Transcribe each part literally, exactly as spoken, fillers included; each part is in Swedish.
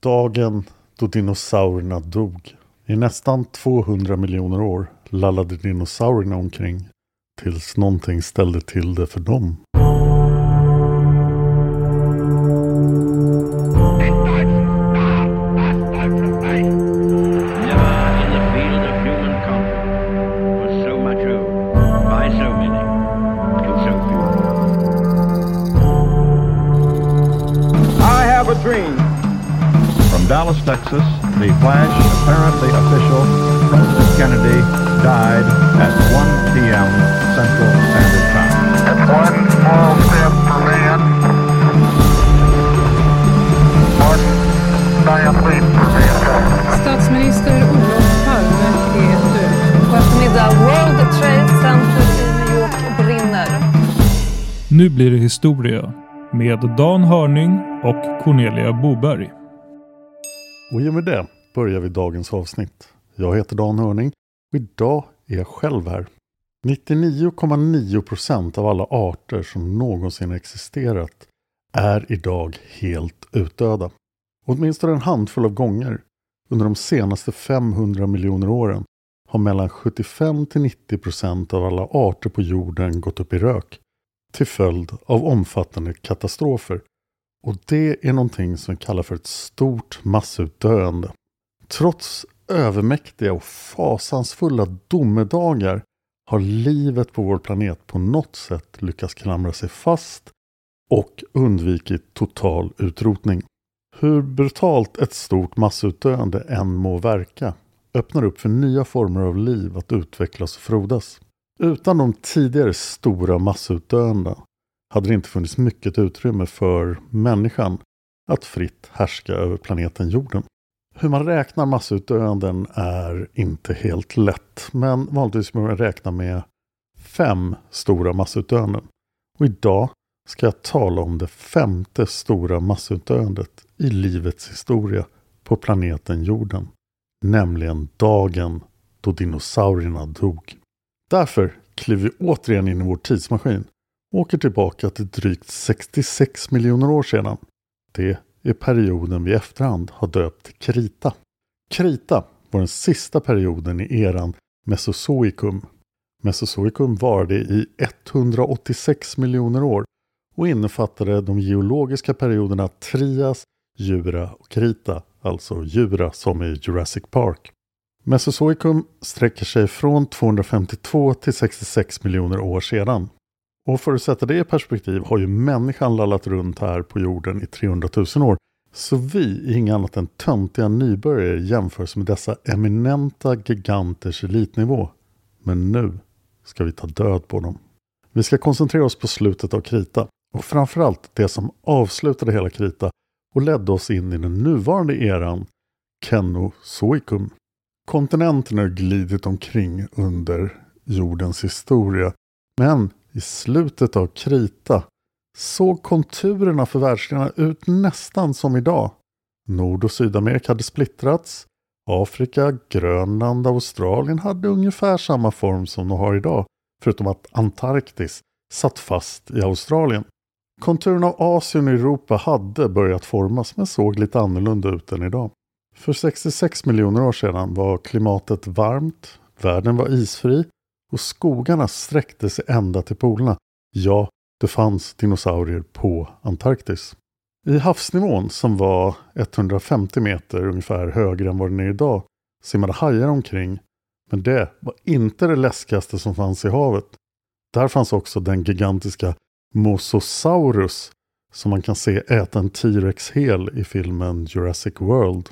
Dagen då dinosaurierna dog. I nästan tvåhundra miljoner år lallade dinosaurierna omkring tills någonting ställde till det för dem. Dallas, Texas, the flash, apparently official, President Kennedy died at one p.m. Central Standard Time. It's one small step for man, one giant leap for mankind. Statsminister Olof Palme är död. På eftermiddag, World Trade Center i New York brinner. Nu blir det historia med Dan Hörning och Cornelia Boberg. Och i och med det börjar vi dagens avsnitt. Jag heter Dan Hörning och idag är jag själv här. nittionio komma nio procent av alla arter som någonsin existerat är idag helt utdöda. Åtminstone en handfull av gånger under de senaste femhundra miljoner åren har mellan sjuttiofem till nittio procent av alla arter på jorden gått upp i rök till följd av omfattande katastrofer. Och det är någonting som kallas för ett stort massutdöende. Trots övermäktiga och fasansfulla domedagar har livet på vår planet på något sätt lyckats klamra sig fast och undvikit total utrotning. Hur brutalt ett stort massutdöende än må verka öppnar upp för nya former av liv att utvecklas och frodas. Utan de tidigare stora massutdöendena hade det inte funnits mycket utrymme för människan att fritt härska över planeten jorden. Hur man räknar massutdöenden är inte helt lätt, men vanligtvis måste man räkna med fem stora massutdöenden. Och idag ska jag tala om det femte stora massutdöendet i livets historia på planeten jorden, nämligen dagen då dinosaurierna dog. Därför kliver vi återigen in i vår tidsmaskin. Åker tillbaka till drygt sextiosex miljoner år sedan. Det är perioden vi efterhand har döpt till Krita. Krita var den sista perioden i eran Mesozoikum. Mesozoikum varade i etthundraåttiosex miljoner år och innefattade de geologiska perioderna Trias, Jura och Krita, alltså Jura som i Jurassic Park. Mesozoikum sträcker sig från tvåhundrafemtiotvå till sextiosex miljoner år sedan. Och för att sätta det i perspektiv har ju människan lallat runt här på jorden i trehundratusen år. Så vi är inga annat än töntiga nybörjare jämfört med dessa eminenta giganters elitnivå. Men nu ska vi ta död på dem. Vi ska koncentrera oss på slutet av Krita. Och framförallt det som avslutade hela Krita och ledde oss in i den nuvarande eran, Kenozoikum. Kontinenten har glidit omkring under jordens historia. Men i slutet av Krita såg konturerna för världsdelarna ut nästan som idag. Nord- och Sydamerika hade splittrats. Afrika, Grönland och Australien hade ungefär samma form som de har idag, förutom att Antarktis satt fast i Australien. Konturerna av Asien och Europa hade börjat formas men såg lite annorlunda ut än idag. För sextiosex miljoner år sedan var klimatet varmt, världen var isfri och skogarna sträckte sig ända till polerna. Ja, det fanns dinosaurier på Antarktis. I havsnivån, som var hundrafemtio meter ungefär högre än vad den är idag, simmade hajar omkring. Men det var inte det läskigaste som fanns i havet. Där fanns också den gigantiska Mosasaurus, som man kan se äta en T-rex hel i filmen Jurassic World.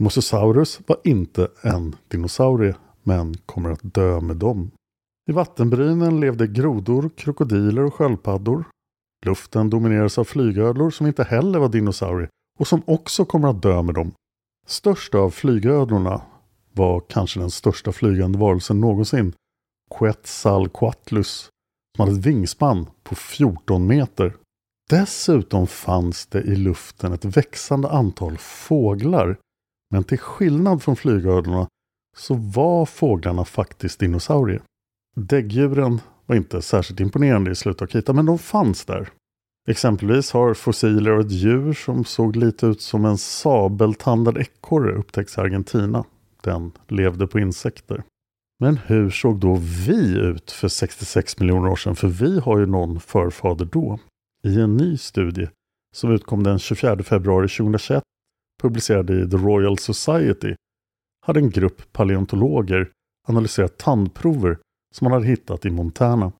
Mosasaurus var inte en dinosaurie, men kommer att dö med dem. I vattenbrynen levde grodor, krokodiler och sköldpaddor. Luften domineras av flygödlor som inte heller var dinosaurier och som också kommer att dö med dem. Störst av flygödlorna var kanske den största flygande varelsen någonsin, Quetzalcoatlus, som hade ett vingspann på fjorton meter. Dessutom fanns det i luften ett växande antal fåglar, men till skillnad från flygödlorna så var fåglarna faktiskt dinosaurier. Däggdjuren var inte särskilt imponerande i slutet av Krita, men de fanns där. Exempelvis har fossiler av ett djur som såg lite ut som en sabeltandad ekorre upptäckts i Argentina. Den levde på insekter. Men hur såg då vi ut för sextiosex miljoner år sedan? För vi har ju någon förfader då. I en ny studie som utkom den tjugofjärde februari tjugohundratjugoett, publicerad i The Royal Society, hade en grupp paleontologer analyserat tandprover som man hade hittat i Montana.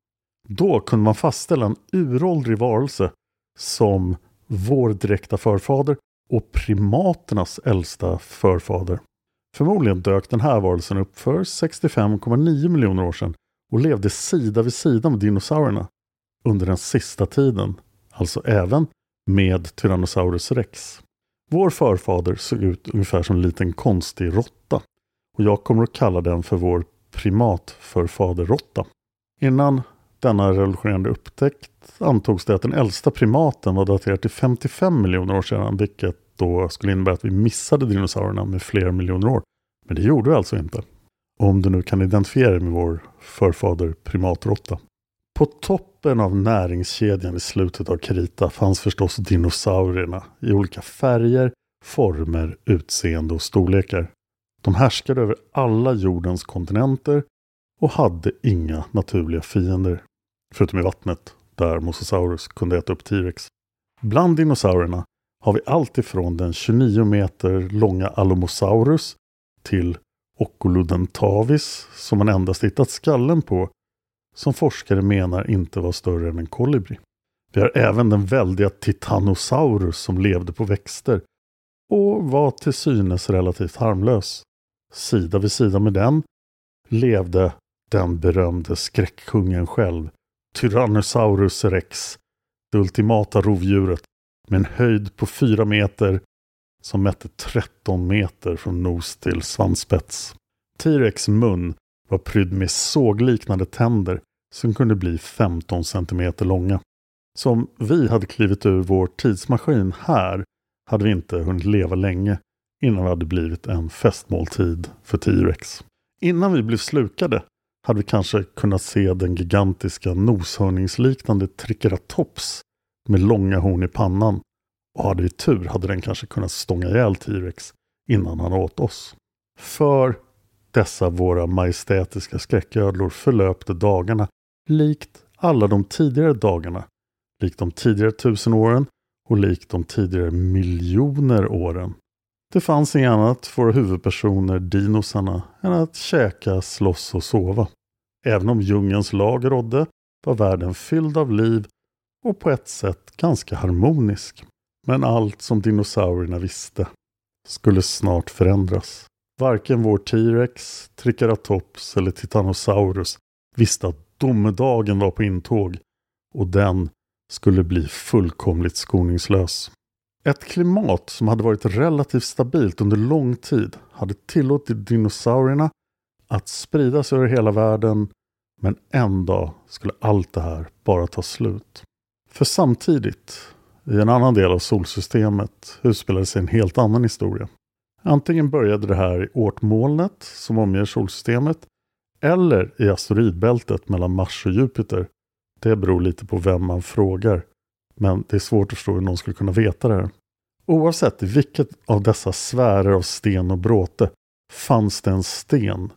Då kunde man fastställa en uråldrig varelse som vår direkta förfader och primaternas äldsta förfader. Förmodligen dök den här varelsen upp för sextiofem komma nio miljoner år sedan och levde sida vid sida med dinosaurierna under den sista tiden, alltså även med Tyrannosaurus rex. Vår förfader såg ut ungefär som en liten konstig råtta, och jag kommer att kalla den för vår primat för faderrotta. Innan denna revolutionerande upptäckt antogs det att den äldsta primaten var daterad till femtiofem miljoner år sedan, vilket då skulle innebära att vi missade dinosaurierna med flera miljoner år. Men det gjorde vi alltså inte, om du nu kan identifiera med vår förfader primatrotta. På toppen av näringskedjan i slutet av Krita fanns förstås dinosaurierna i olika färger, former, utseende och storlekar. De härskade över alla jordens kontinenter och hade inga naturliga fiender, förutom i vattnet där Mosasaurus kunde äta upp T-rex. Bland dinosaurierna har vi allt ifrån den tjugonio meter långa Allosaurus till Oculudentavis, som man endast hittat skallen på, som forskare menar inte var större än en kolibri. Vi har även den väldiga Titanosaurus som levde på växter och var till synes relativt harmlös. Sida vid sida med den levde den berömde skräckkungen själv, Tyrannosaurus rex, det ultimata rovdjuret med en höjd på fyra meter som mätte tretton meter från nos till svanspets. T-rex mun var prydd med sågliknande tänder som kunde bli femton centimeter långa. Som vi hade klivit ur vår tidsmaskin här hade vi inte hunnit leva länge innan vi hade blivit en festmåltid för T-rex. Innan vi blev slukade hade vi kanske kunnat se den gigantiska noshörningsliknande Triceratops med långa horn i pannan. Och hade vi tur hade den kanske kunnat stånga ihjäl T-rex innan han åt oss. För dessa våra majestätiska skräcködlor förlöpte dagarna likt alla de tidigare dagarna, likt de tidigare tusen åren och likt de tidigare miljoner åren. Det fanns inget annat för våra huvudpersoner, dinosarna, än att käka, slåss och sova. Även om djungens lag rådde var världen fylld av liv och på ett sätt ganska harmonisk. Men allt som dinosaurierna visste skulle snart förändras. Varken vår T-rex, Triceratops eller Titanosaurus visste att domedagen var på intåg och den skulle bli fullkomligt skoningslös. Ett klimat som hade varit relativt stabilt under lång tid hade tillåtit dinosaurierna att spridas över hela världen, men en dag skulle allt det här bara ta slut. För samtidigt, i en annan del av solsystemet, utspelade sig en helt annan historia. Antingen började det här i årtmolnet som omger solsystemet eller i asteroidbältet mellan Mars och Jupiter. Det beror lite på vem man frågar, men det är svårt att förstå hur någon skulle kunna veta det här. Oavsett i vilket av dessa sfärer av sten och bråte fanns det en sten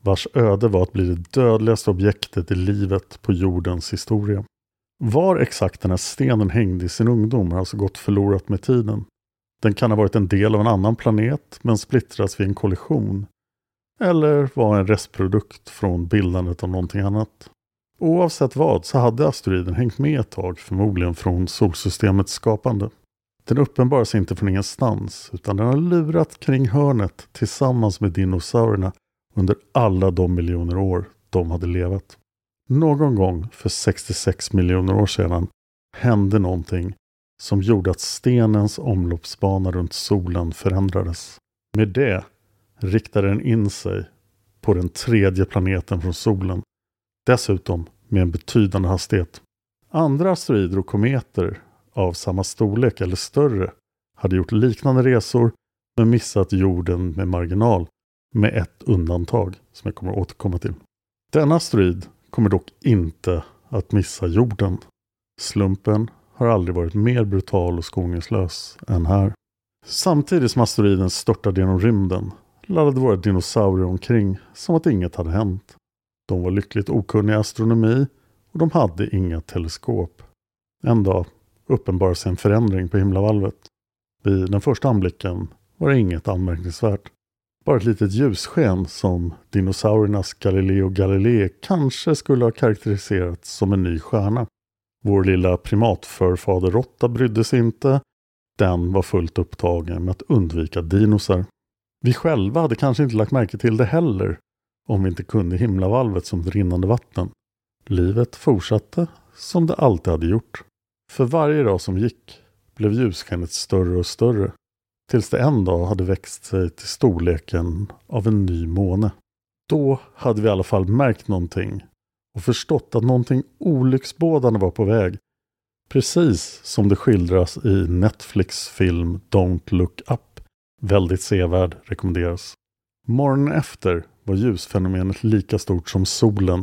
vars öde var att bli det dödligaste objektet i livet på jordens historia. Var exakt den här stenen hängde i sin ungdom har alltså gått förlorat med tiden. Den kan ha varit en del av en annan planet men splittrats vid en kollision. Eller var en restprodukt från bildandet av någonting annat. Oavsett vad så hade asteroiden hängt med ett tag, förmodligen från solsystemets skapande. Den uppenbarar sig inte från ingenstans utan den har lurat kring hörnet tillsammans med dinosaurierna under alla de miljoner år de hade levat. Någon gång för sextiosex miljoner år sedan hände någonting som gjorde att stenens omloppsbana runt solen förändrades. Med det riktade den in sig på den tredje planeten från solen, dessutom med en betydande hastighet. Andra asteroider och kometer av samma storlek eller större hade gjort liknande resor men missat jorden med marginal, med ett undantag som jag kommer att återkomma till. Denna asteroid kommer dock inte att missa jorden. Slumpen har aldrig varit mer brutal och skoningslös än här. Samtidigt som asteroiden störtade genom rymden laddade våra dinosaurier omkring som att inget hade hänt. De var lyckligt okunniga i astronomi och de hade inga teleskop. En dag uppenbarade sig en förändring på himlavalvet. Vid den första anblicken var det inget anmärkningsvärt. Bara ett litet ljussken som dinosauriernas Galileo Galilei kanske skulle ha karaktäriserats som en ny stjärna. Vår lilla primatförfader råtta brydde sig inte. Den var fullt upptagen med att undvika dinosaur. Vi själva hade kanske inte lagt märke till det heller om vi inte kunde himlavalvet som rinnande vatten. Livet fortsatte som det alltid hade gjort. För varje dag som gick blev ljusskenet större och större tills det en dag hade växt sig till storleken av en ny måne. Då hade vi i alla fall märkt någonting och förstått att någonting olycksbådande var på väg. Precis som det skildras i Netflix film Don't Look Up. Väldigt sevärd, rekommenderas. Morgonen efter var ljusfenomenet lika stort som solen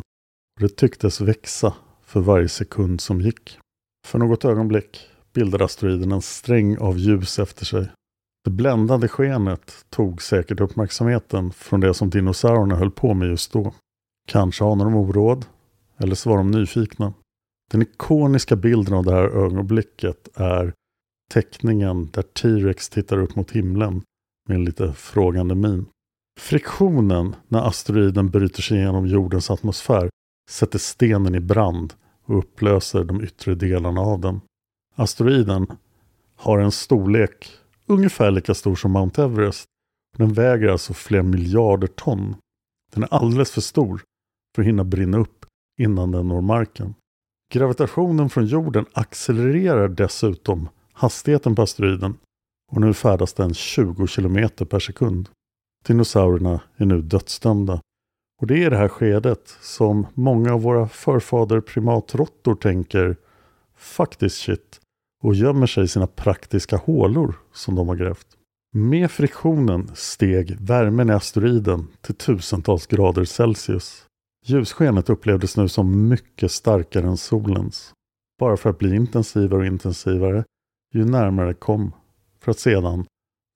och det tycktes växa för varje sekund som gick. För något ögonblick bildade asteroiden en sträng av ljus efter sig. Det bländande skenet tog säkert uppmärksamheten från det som dinosaurierna höll på med just då. Kanske anar de oråd, eller så var de nyfikna. Den ikoniska bilden av det här ögonblicket är teckningen där T-Rex tittar upp mot himlen med en lite frågande min. Friktionen när asteroiden bryter sig igenom jordens atmosfär sätter stenen i brand och upplöser de yttre delarna av den. Asteroiden har en storlek ungefär lika stor som Mount Everest. Den väger alltså flera miljarder ton. Den är alldeles för stor för att hinna brinna upp innan den når marken. Gravitationen från jorden accelererar dessutom hastigheten på asteroiden och nu färdas den tjugo kilometer per sekund. Dinosaurierna är nu dödsdömda. Och det är det här skedet som många av våra förfader primatrottor tänker faktiskt shit och gömmer sig i sina praktiska hålor som de har grävt. Med friktionen steg värmen i asteroiden till tusentals grader Celsius. Ljusskenet upplevdes nu som mycket starkare än solens. Bara för att bli intensivare och intensivare ju närmare det kom för att sedan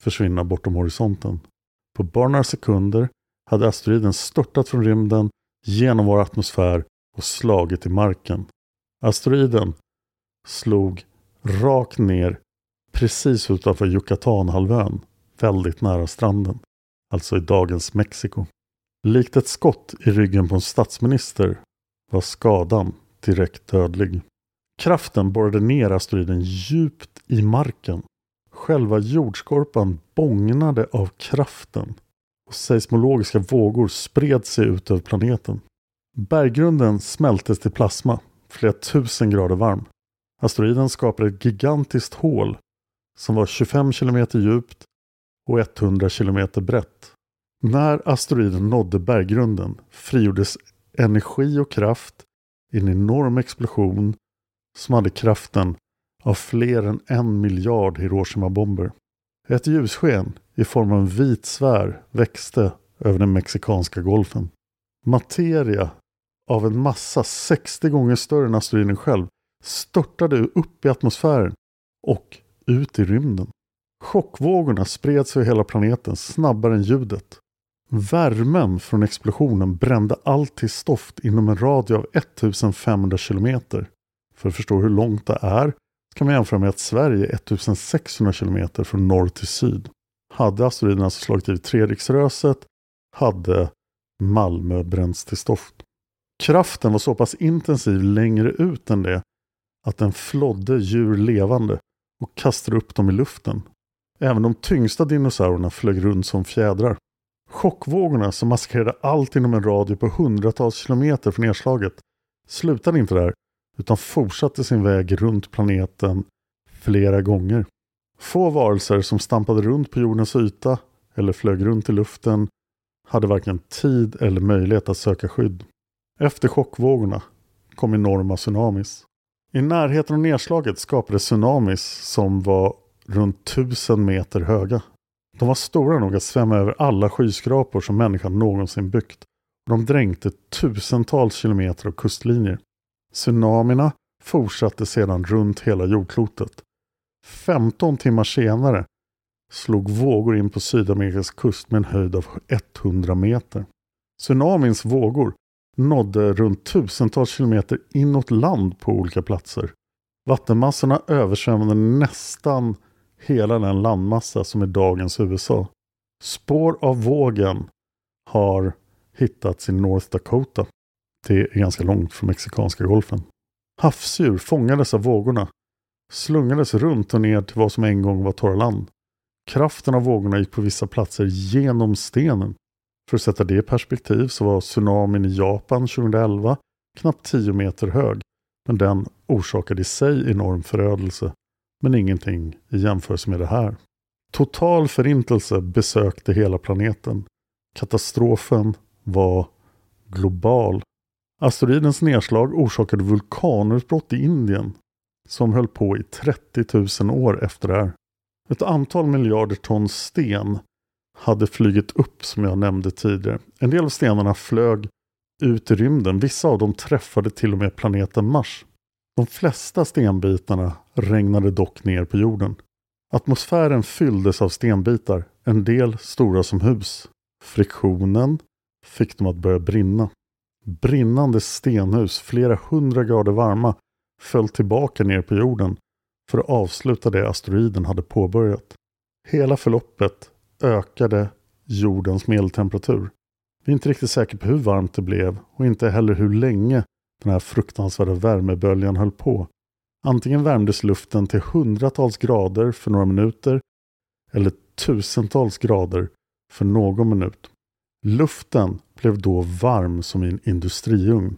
försvinna bortom horisonten. På bara några sekunder hade asteroiden störtat från rymden genom vår atmosfär och slagit i marken. Asteroiden slog rakt ner precis utanför Yucatanhalvön, väldigt nära stranden, alltså i dagens Mexiko. Likt ett skott i ryggen på en statsminister var skadan direkt dödlig. Kraften borrade ner asteroiden djupt i marken. Själva jordskorpan bångnade av kraften och seismologiska vågor spred sig ut över planeten. Berggrunden smältes till plasma, flera tusen grader varm. Asteroiden skapade ett gigantiskt hål som var tjugofem kilometer djupt och hundra kilometer brett. När asteroiden nådde berggrunden frigjordes energi och kraft i en enorm explosion som hade kraften av fler än en miljard Hiroshima-bomber. Ett ljussken i form av en vit sfär växte över den mexikanska golfen. Materia av en massa sextio gånger större än asteroiden själv störtade upp i atmosfären och ut i rymden. Chockvågorna spred sig över hela planeten snabbare än ljudet. Värmen från explosionen brände allt till stoft inom en radie av femtonhundra kilometer. För att förstå hur långt det är kan man jämföra med att Sverige är sextonhundra kilometer från norr till syd. Hade asteroiden alltså slagit i Tredriksröset hade Malmö bränts till stoft. Kraften var så pass intensiv längre ut än det att den flodde djur levande och kastade upp dem i luften. Även de tyngsta dinosaurierna flög runt som fjädrar. Chockvågorna som maskerade allt inom en radie på hundratals kilometer från nedslaget slutade inte där utan fortsatte sin väg runt planeten flera gånger. Få varelser som stampade runt på jordens yta eller flög runt i luften hade varken tid eller möjlighet att söka skydd. Efter chockvågorna kom enorma tsunamis. I närheten av nedslaget skapades tsunamis som var runt tusen meter höga. De var stora nog att svämma över alla skyskrapor som människan någonsin byggt. De dränkte tusentals kilometer av kustlinjer. Tsunamierna fortsatte sedan runt hela jordklotet. femton timmar senare slog vågor in på Sydamerikas kust med en höjd av hundra meter. Tsunamins vågor nådde runt tusentals kilometer inåt land på olika platser. Vattenmassorna översvämmade nästan hela den landmassa som är dagens U S A. Spår av vågen har hittats i North Dakota. Det är ganska långt från mexikanska golfen. Havsdjur fångades av vågorna, slungades runt och ner till vad som en gång var torra land. Kraften av vågorna gick på vissa platser genom stenen. För att sätta det i perspektiv så var tsunamin i Japan tjugohundraelva knappt tio meter hög, men den orsakade i sig enorm förödelse, men ingenting i jämförelse med det här. Total förintelse besökte hela planeten. Katastrofen var global. Asteroidens nedslag orsakade vulkanutbrott i Indien som höll på i trettiotusen år efter det här. Ett antal miljarder ton sten hade flugit upp som jag nämnde tidigare. En del av stenarna flög ut i rymden. Vissa av dem träffade till och med planeten Mars. De flesta stenbitarna regnade dock ner på jorden. Atmosfären fylldes av stenbitar, en del stora som hus. Friktionen fick dem att börja brinna. Brinnande stenhus, flera hundra grader varma, föll tillbaka ner på jorden för att avsluta det asteroiden hade påbörjat. Hela förloppet ökade jordens medeltemperatur. Vi är inte riktigt säkra på hur varmt det blev och inte heller hur länge den här fruktansvärda värmeböljan höll på. Antingen värmdes luften till hundratals grader för några minuter eller tusentals grader för någon minut. Luften blev då varm som i en industriugn.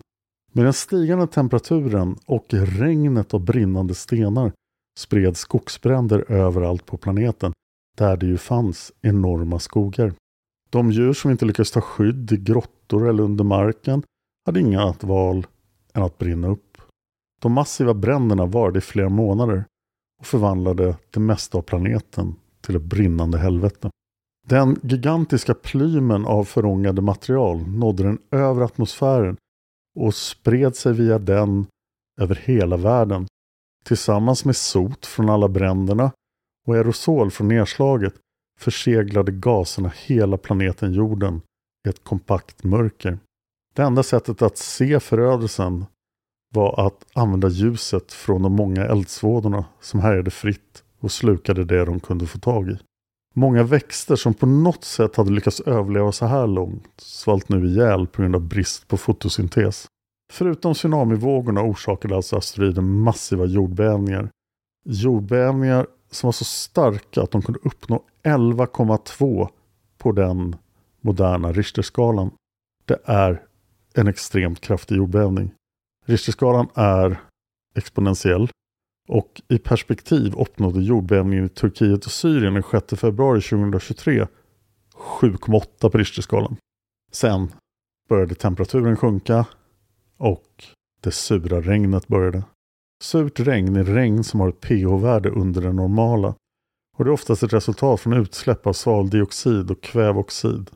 Med den stigande temperaturen och regnet av brinnande stenar spred skogsbränder överallt på planeten där det ju fanns enorma skogar. De djur som inte lyckades ta skydd i grottor eller under marken hade inga annat val än att brinna upp. De massiva bränderna varade i flera månader och förvandlade det mesta av planeten till ett brinnande helvete. Den gigantiska plymen av förångade material nådde den övre atmosfären och spred sig via den över hela världen. Tillsammans med sot från alla bränderna och aerosol från nedslaget förseglade gaserna hela planeten jorden i ett kompakt mörker. Det enda sättet att se förödelsen var att använda ljuset från de många eldsvådorna som härjade fritt och slukade det de kunde få tag i. Många växter som på något sätt hade lyckats överleva så här långt svalt nu ihjäl på grund av brist på fotosyntes. Förutom tsunamivågorna orsakade alltså asteroiden massiva jordbävningar. Jordbävningar som var så starka att de kunde uppnå elva komma två på den moderna Richterskalan. Det är en extremt kraftig jordbävning. Richterskalan är exponentiell. Och i perspektiv uppnådde jordbävningen i Turkiet och Syrien den sjätte februari tjugohundratjugotre sju komma åtta på Richterskalan. Sen började temperaturen sjunka och det sura regnet började. Surt regn är regn som har ett pH-värde under det normala, och det är oftast ett resultat från utsläpp av svaveldioxid och kväveoxid.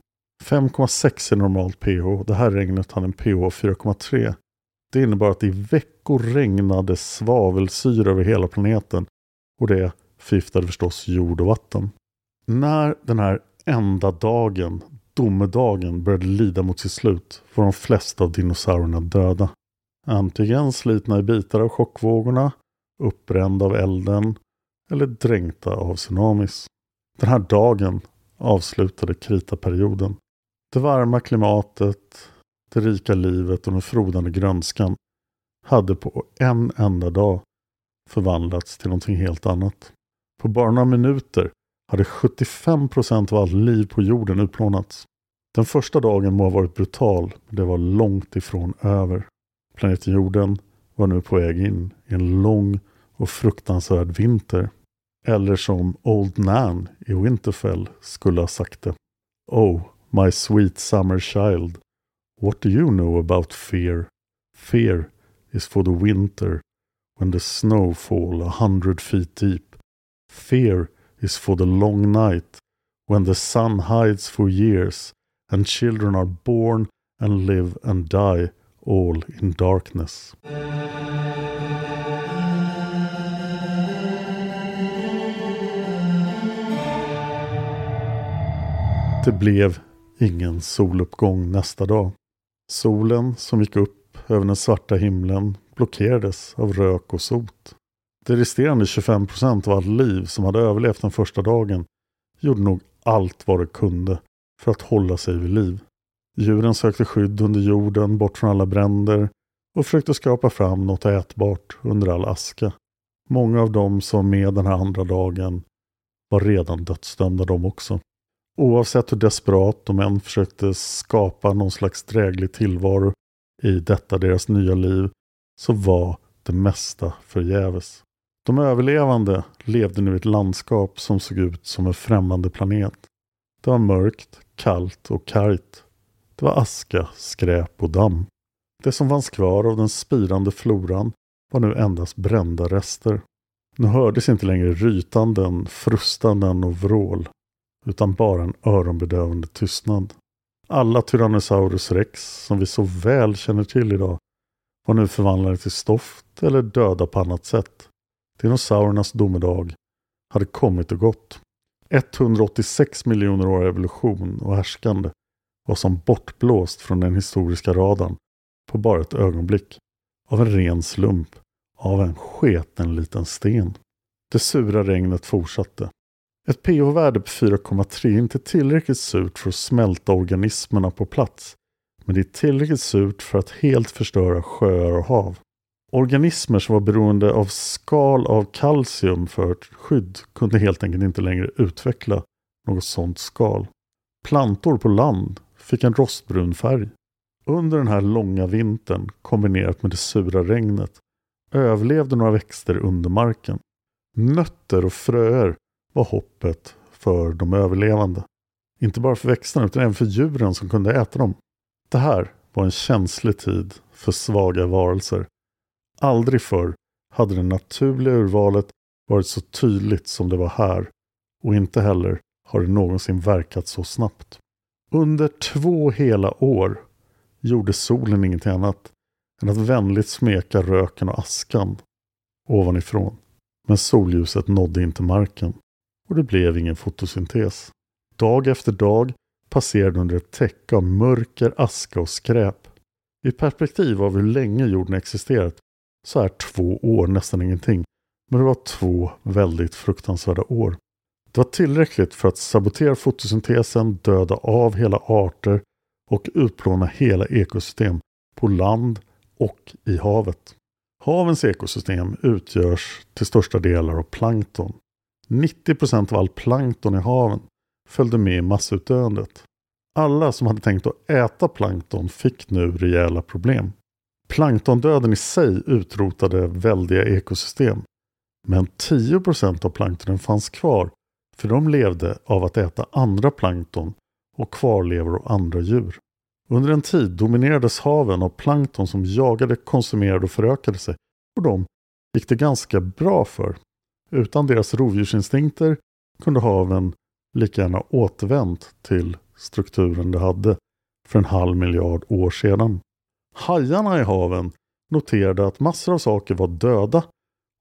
fem komma sex är normalt pH, det här regnet hade en pH fyra komma tre. Det innebär att det i veckor regnade svavelsyra över hela planeten, och det förgiftade förstås jord och vatten. När den här enda dagen, domedagen, började lida mot sitt slut var de flesta av dinosaurierna döda. Antingen slitna i bitar av chockvågorna, uppbrända av elden eller dränkta av tsunamis. Den här dagen avslutade kritaperioden. Det varma klimatet, det rika livet och den frodande grönskan hade på en enda dag förvandlats till någonting helt annat. På bara några minuter hade sjuttiofem procent av allt liv på jorden utplånats. Den första dagen må ha varit brutal, men det var långt ifrån över. Planeten jorden var nu på väg in i en lång och fruktansvärd vinter. Eller som Old Nan i Winterfell skulle ha sagt det. Oh, my sweet summer child. What do you know about fear? Fear is for the winter when the snow fall a hundred feet deep. Fear is for the long night when the sun hides for years and children are born and live and die all in darkness. Det blev ingen soluppgång nästa dag. Solen som gick upp över den svarta himlen blockerades av rök och sot. Det resterande tjugofem procent av allt liv som hade överlevt den första dagen gjorde nog allt vad det kunde för att hålla sig vid liv. Djuren sökte skydd under jorden bort från alla bränder och försökte skapa fram något ätbart under all aska. Många av dem som med den här andra dagen var redan dödsdömda de också. Oavsett hur desperat de än försökte skapa någon slags dräglig tillvaro i detta deras nya liv så var det mesta förgäves. De överlevande levde nu i ett landskap som såg ut som en främmande planet. Det var mörkt, kallt och kargt. Det var aska, skräp och damm. Det som fanns kvar av den spirande floran var nu endast brända rester. Nu hördes inte längre rytanden, frustanden och vrål, utan bara en öronbedövande tystnad. Alla Tyrannosaurus rex som vi så väl känner till idag var nu förvandlade till stoft eller döda på annat sätt. Dinosaurernas domedag hade kommit och gått. etthundraåttiosex miljoner år evolution och härskande var som bortblåst från den historiska radarn på bara ett ögonblick, av en ren slump, av en sketen liten sten. Det sura regnet fortsatte. Ett pH-värde på fyra komma tre är inte tillräckligt surt för att smälta organismerna på plats, men det är tillräckligt surt för att helt förstöra sjöar och hav. Organismer som var beroende av skal av kalcium för skydd kunde helt enkelt inte längre utveckla något sådant skal. Plantor på land fick en rostbrun färg. Under den här långa vintern, kombinerat med det sura regnet, överlevde några växter under marken. Nötter och fröer var hoppet för de överlevande. Inte bara för växterna utan även för djuren som kunde äta dem. Det här var en känslig tid för svaga varelser. Aldrig förr hade det naturliga urvalet varit så tydligt som det var här, och inte heller har det någonsin verkat så snabbt. Under två hela år gjorde solen inget annat än att vänligt smeka röken och askan ovanifrån. Men solljuset nådde inte marken, och det blev ingen fotosyntes. Dag efter dag passerade under ett täcke av mörker, aska och skräp. I perspektiv av hur länge jorden existerat så är två år nästan ingenting, men det var två väldigt fruktansvärda år. Det var tillräckligt för att sabotera fotosyntesen, döda av hela arter och utplåna hela ekosystem på land och i havet. Havens ekosystem utgörs till största delar av plankton. nittio procent av all plankton i haven följde med i massutdöendet. Alla som hade tänkt att äta plankton fick nu rejäla problem. Planktondöden i sig utrotade väldiga ekosystem, men tio procent av planktonen fanns kvar, för de levde av att äta andra plankton och kvarlevor och andra djur. Under en tid dominerades haven av plankton som jagade, konsumerade och förökade sig, och de gick det ganska bra för. Utan deras rovdjursinstinkter kunde haven lika gärna återvänt till strukturen de hade för en halv miljard år sedan. Hajarna i haven noterade att massor av saker var döda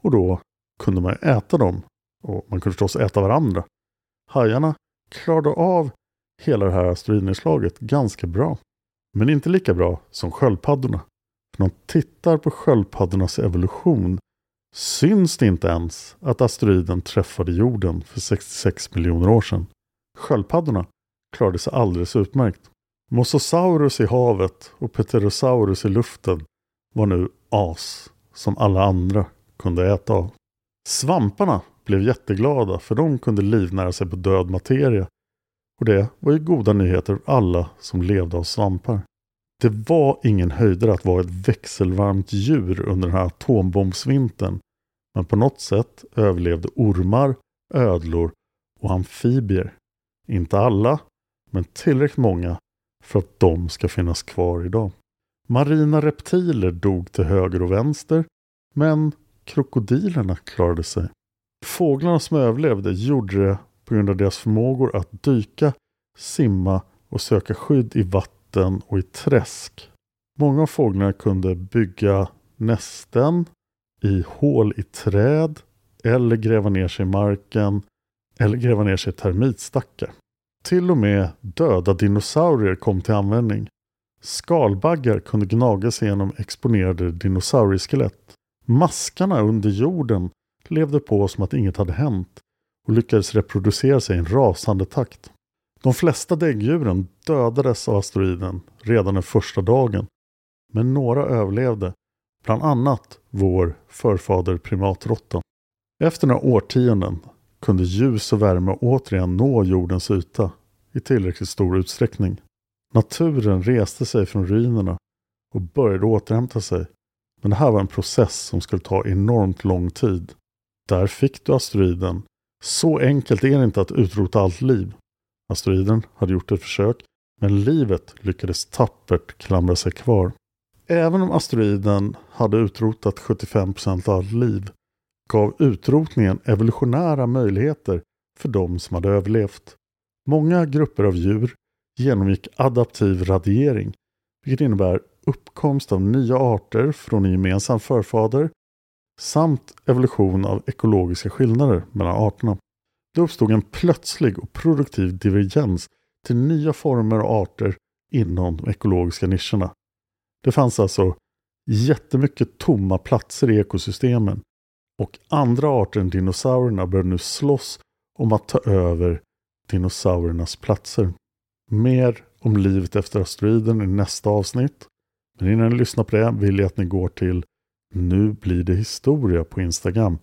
och då kunde man äta dem och man kunde förstås äta varandra. Hajarna klarade av hela det här asteroidnedslaget ganska bra, men inte lika bra som sköldpaddorna. När man tittar på sköldpaddornas evolution syns det inte ens att asteroiden träffade jorden för sextiosex miljoner år sedan. Sköldpaddorna klarade sig alldeles utmärkt. Mosasaurus i havet och Pterosaurus i luften var nu as som alla andra kunde äta av. Svamparna blev jätteglada för de kunde livnära sig på död materia. Och det var ju goda nyheter för alla som levde av svampar. Det var ingen höjdare att vara ett växelvarmt djur under den här atombombsvintern. Men på något sätt överlevde ormar, ödlor och amfibier. Inte alla, men tillräckligt många för att de ska finnas kvar idag. Marina reptiler dog till höger och vänster, men krokodilerna klarade sig. Fåglarna som överlevde gjorde det på grund av deras förmågor att dyka, simma och söka skydd i vatten och i träsk. Många av fåglarna kunde bygga nästen i hål i träd eller gräva ner sig i marken eller gräva ner sig i termitstackar. Till och med döda dinosaurier kom till användning. Skalbaggar kunde gnaga sig genom exponerade dinosaurieskelett. Maskarna under jorden levde på som att inget hade hänt och lyckades reproducera sig i en rasande takt. De flesta däggdjuren dödades av asteroiden redan den första dagen, men några överlevde, bland annat vår förfader primatrottan. Efter några årtionden kunde ljus och värme återigen nå jordens yta i tillräckligt stor utsträckning. Naturen reste sig från ruinerna och började återhämta sig, men det här var en process som skulle ta enormt lång tid. Där fick du asteroiden. Så enkelt är det inte att utrota allt liv. Asteroiden hade gjort ett försök, men livet lyckades tappert klamra sig kvar. Även om asteroiden hade utrotat sjuttiofem procent av allt liv, gav utrotningen evolutionära möjligheter för de som hade överlevt. Många grupper av djur genomgick adaptiv radiering, vilket innebär uppkomst av nya arter från en gemensam förfader samt evolution av ekologiska skillnader mellan arterna. Det uppstod en plötslig och produktiv divergens till nya former och arter inom de ekologiska nischerna. Det fanns alltså jättemycket tomma platser i ekosystemen och andra arter än dinosaurierna började nu slåss om att ta över dinosauriernas platser. Mer om livet efter asteroiden i nästa avsnitt. Men innan ni lyssnar på det vill jag att ni går till Nu blir det historia på Instagram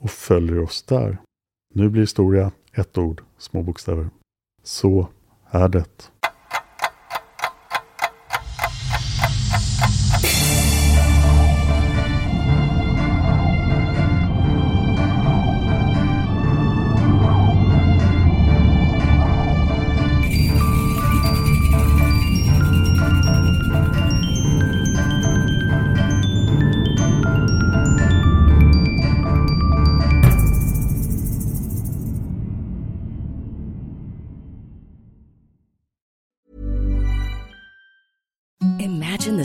och följer oss där. Nu blir historia ett ord, små bokstäver. Så är det. Imagine the